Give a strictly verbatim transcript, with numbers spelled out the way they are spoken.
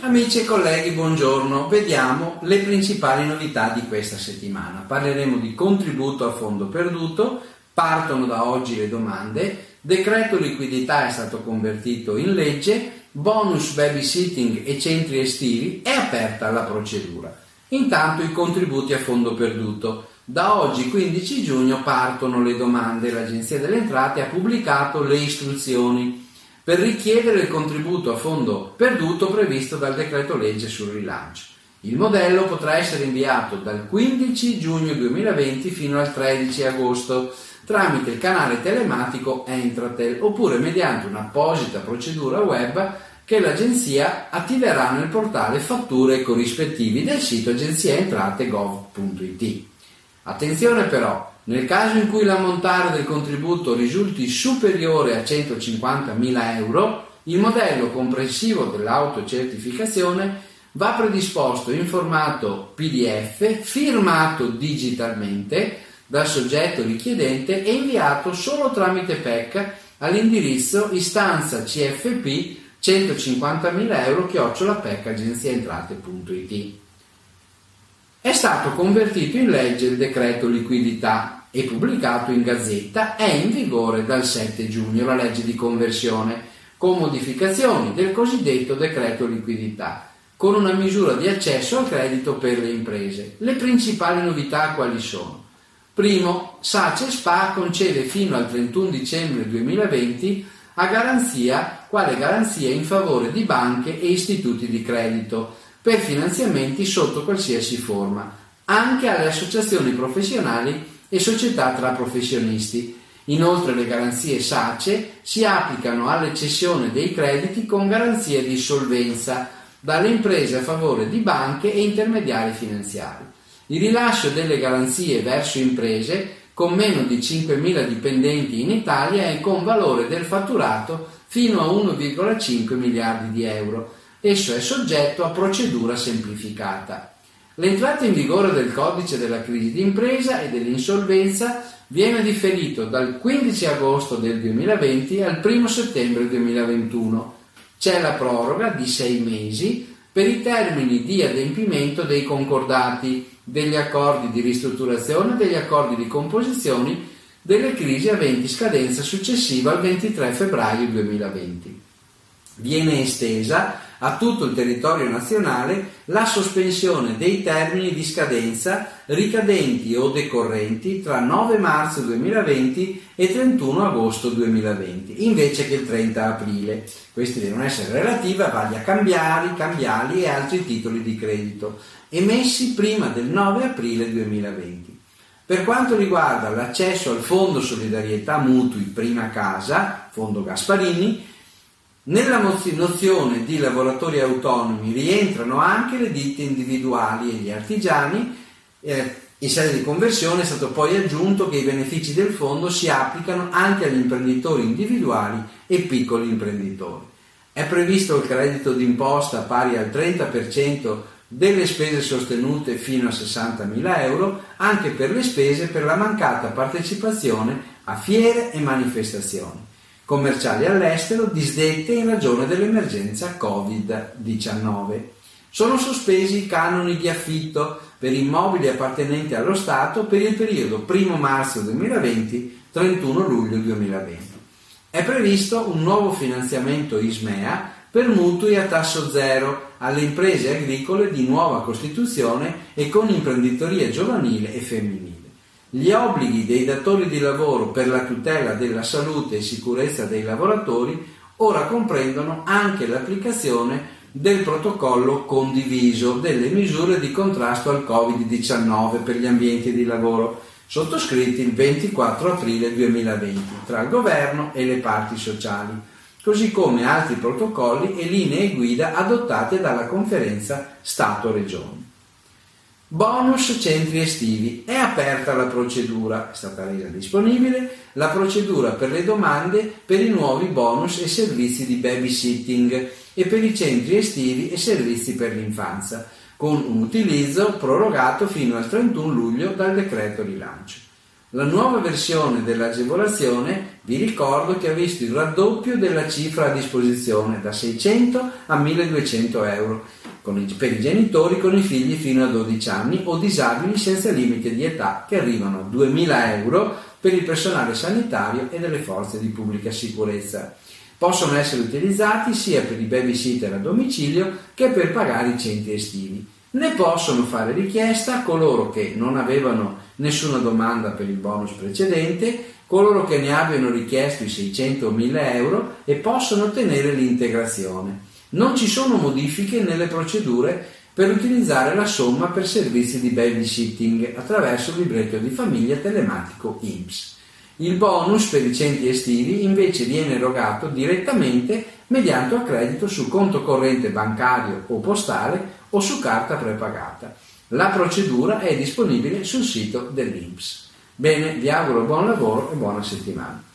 Amici e colleghi, buongiorno. Vediamo le principali novità di questa settimana. Parleremo di contributo a fondo perduto, partono da oggi le domande, decreto liquidità è stato convertito in legge, bonus babysitting e centri estivi, è aperta la procedura. Intanto i contributi a fondo perduto. Da oggi quindici giugno partono le domande. L'Agenzia delle Entrate ha pubblicato le istruzioni per richiedere il contributo a fondo perduto previsto dal decreto legge sul rilancio. Il modello potrà essere inviato dal quindici giugno duemilaventi fino al tredici agosto tramite il canale telematico Entratel oppure mediante un'apposita procedura web che l'Agenzia attiverà nel portale Fatture e Corrispettivi del sito agenzia entrate punto gov punto it. Attenzione però, nel caso in cui l'ammontare del contributo risulti superiore a centocinquantamila euro, il modello comprensivo dell'autocertificazione va predisposto in formato P D F, firmato digitalmente dal soggetto richiedente e inviato solo tramite P E C all'indirizzo istanza C F P centocinquantamila euro chiocciola P E C agenziaentrate punto it. È stato convertito in legge il decreto liquidità e pubblicato in Gazzetta, è in vigore dal sette giugno la legge di conversione con modificazioni del cosiddetto decreto liquidità con una misura di accesso al credito per le imprese. Le principali novità quali sono? Primo, SACE S P A concede fino al trentuno dicembre duemilaventi a garanzia quale garanzia in favore di banche e istituti di credito per finanziamenti sotto qualsiasi forma, anche alle associazioni professionali e società tra professionisti. Inoltre le garanzie SACE si applicano alle cessioni dei crediti con garanzie di solvenza dalle imprese a favore di banche e intermediari finanziari. Il rilascio delle garanzie verso imprese con meno di cinquemila dipendenti in Italia e con valore del fatturato fino a uno virgola cinque miliardi di euro. Esso è soggetto a procedura semplificata. L'entrata in vigore del codice della crisi d'impresa e dell'insolvenza viene differito dal quindici agosto del duemilaventi al primo settembre duemilaventuno. C'è la proroga di sei mesi per i termini di adempimento dei concordati, degli accordi di ristrutturazione, degli accordi di composizione, delle crisi aventi scadenza successiva al ventitré febbraio duemilaventi. Viene estesa a tutto il territorio nazionale la sospensione dei termini di scadenza ricadenti o decorrenti tra nove marzo duemilaventi e trentuno agosto duemilaventi, invece che il trenta aprile. Questi devono essere relativi a vari cambiali, cambiali e altri titoli di credito, emessi prima del nove aprile duemilaventi. Per quanto riguarda l'accesso al Fondo Solidarietà Mutui Prima Casa, Fondo Gasparini, nella nozione di lavoratori autonomi rientrano anche le ditte individuali e gli artigiani. Eh, in sede di conversione è stato poi aggiunto che i benefici del fondo si applicano anche agli imprenditori individuali e piccoli imprenditori. È previsto il credito d'imposta pari al trenta per cento delle spese sostenute fino a sessantamila euro anche per le spese per la mancata partecipazione a fiere e manifestazioni commerciali all'estero disdette in ragione dell'emergenza covid diciannove. Sono sospesi i canoni di affitto per immobili appartenenti allo Stato per il periodo primo marzo duemilaventi trentuno luglio duemilaventi. È previsto un nuovo finanziamento ISMEA per mutui a tasso zero alle imprese agricole di nuova costituzione e con imprenditoria giovanile e femminile. Gli obblighi dei datori di lavoro per la tutela della salute e sicurezza dei lavoratori ora comprendono anche l'applicazione del protocollo condiviso delle misure di contrasto al covid diciannove per gli ambienti di lavoro, sottoscritti il ventiquattro aprile duemilaventi tra il governo e le parti sociali, così come altri protocolli e linee guida adottate dalla Conferenza Stato-Regioni. Bonus centri estivi. È aperta la procedura, è stata resa disponibile la procedura per le domande per i nuovi bonus e servizi di babysitting e per i centri estivi e servizi per l'infanzia, con un utilizzo prorogato fino al trentuno luglio dal decreto rilancio. La nuova versione dell'agevolazione vi ricordo che ha visto il raddoppio della cifra a disposizione da seicento a milleduecento euro con i, per i genitori con i figli fino a dodici anni o disabili senza limite di età che arrivano a duemila euro per il personale sanitario e delle forze di pubblica sicurezza. Possono essere utilizzati sia per i babysitter a domicilio che per pagare i centri estivi. Ne possono fare richiesta coloro che non avevano nessuna domanda per il bonus precedente, coloro che ne abbiano richiesto i seicento o mille euro e possono ottenere l'integrazione. Non ci sono modifiche nelle procedure per utilizzare la somma per servizi di babysitting attraverso il libretto di famiglia telematico I N P S. Il bonus per i centri estivi invece viene erogato direttamente mediante accredito su conto corrente bancario o postale o su carta prepagata. La procedura è disponibile sul sito dell'I N P S. Bene, vi auguro buon lavoro e buona settimana.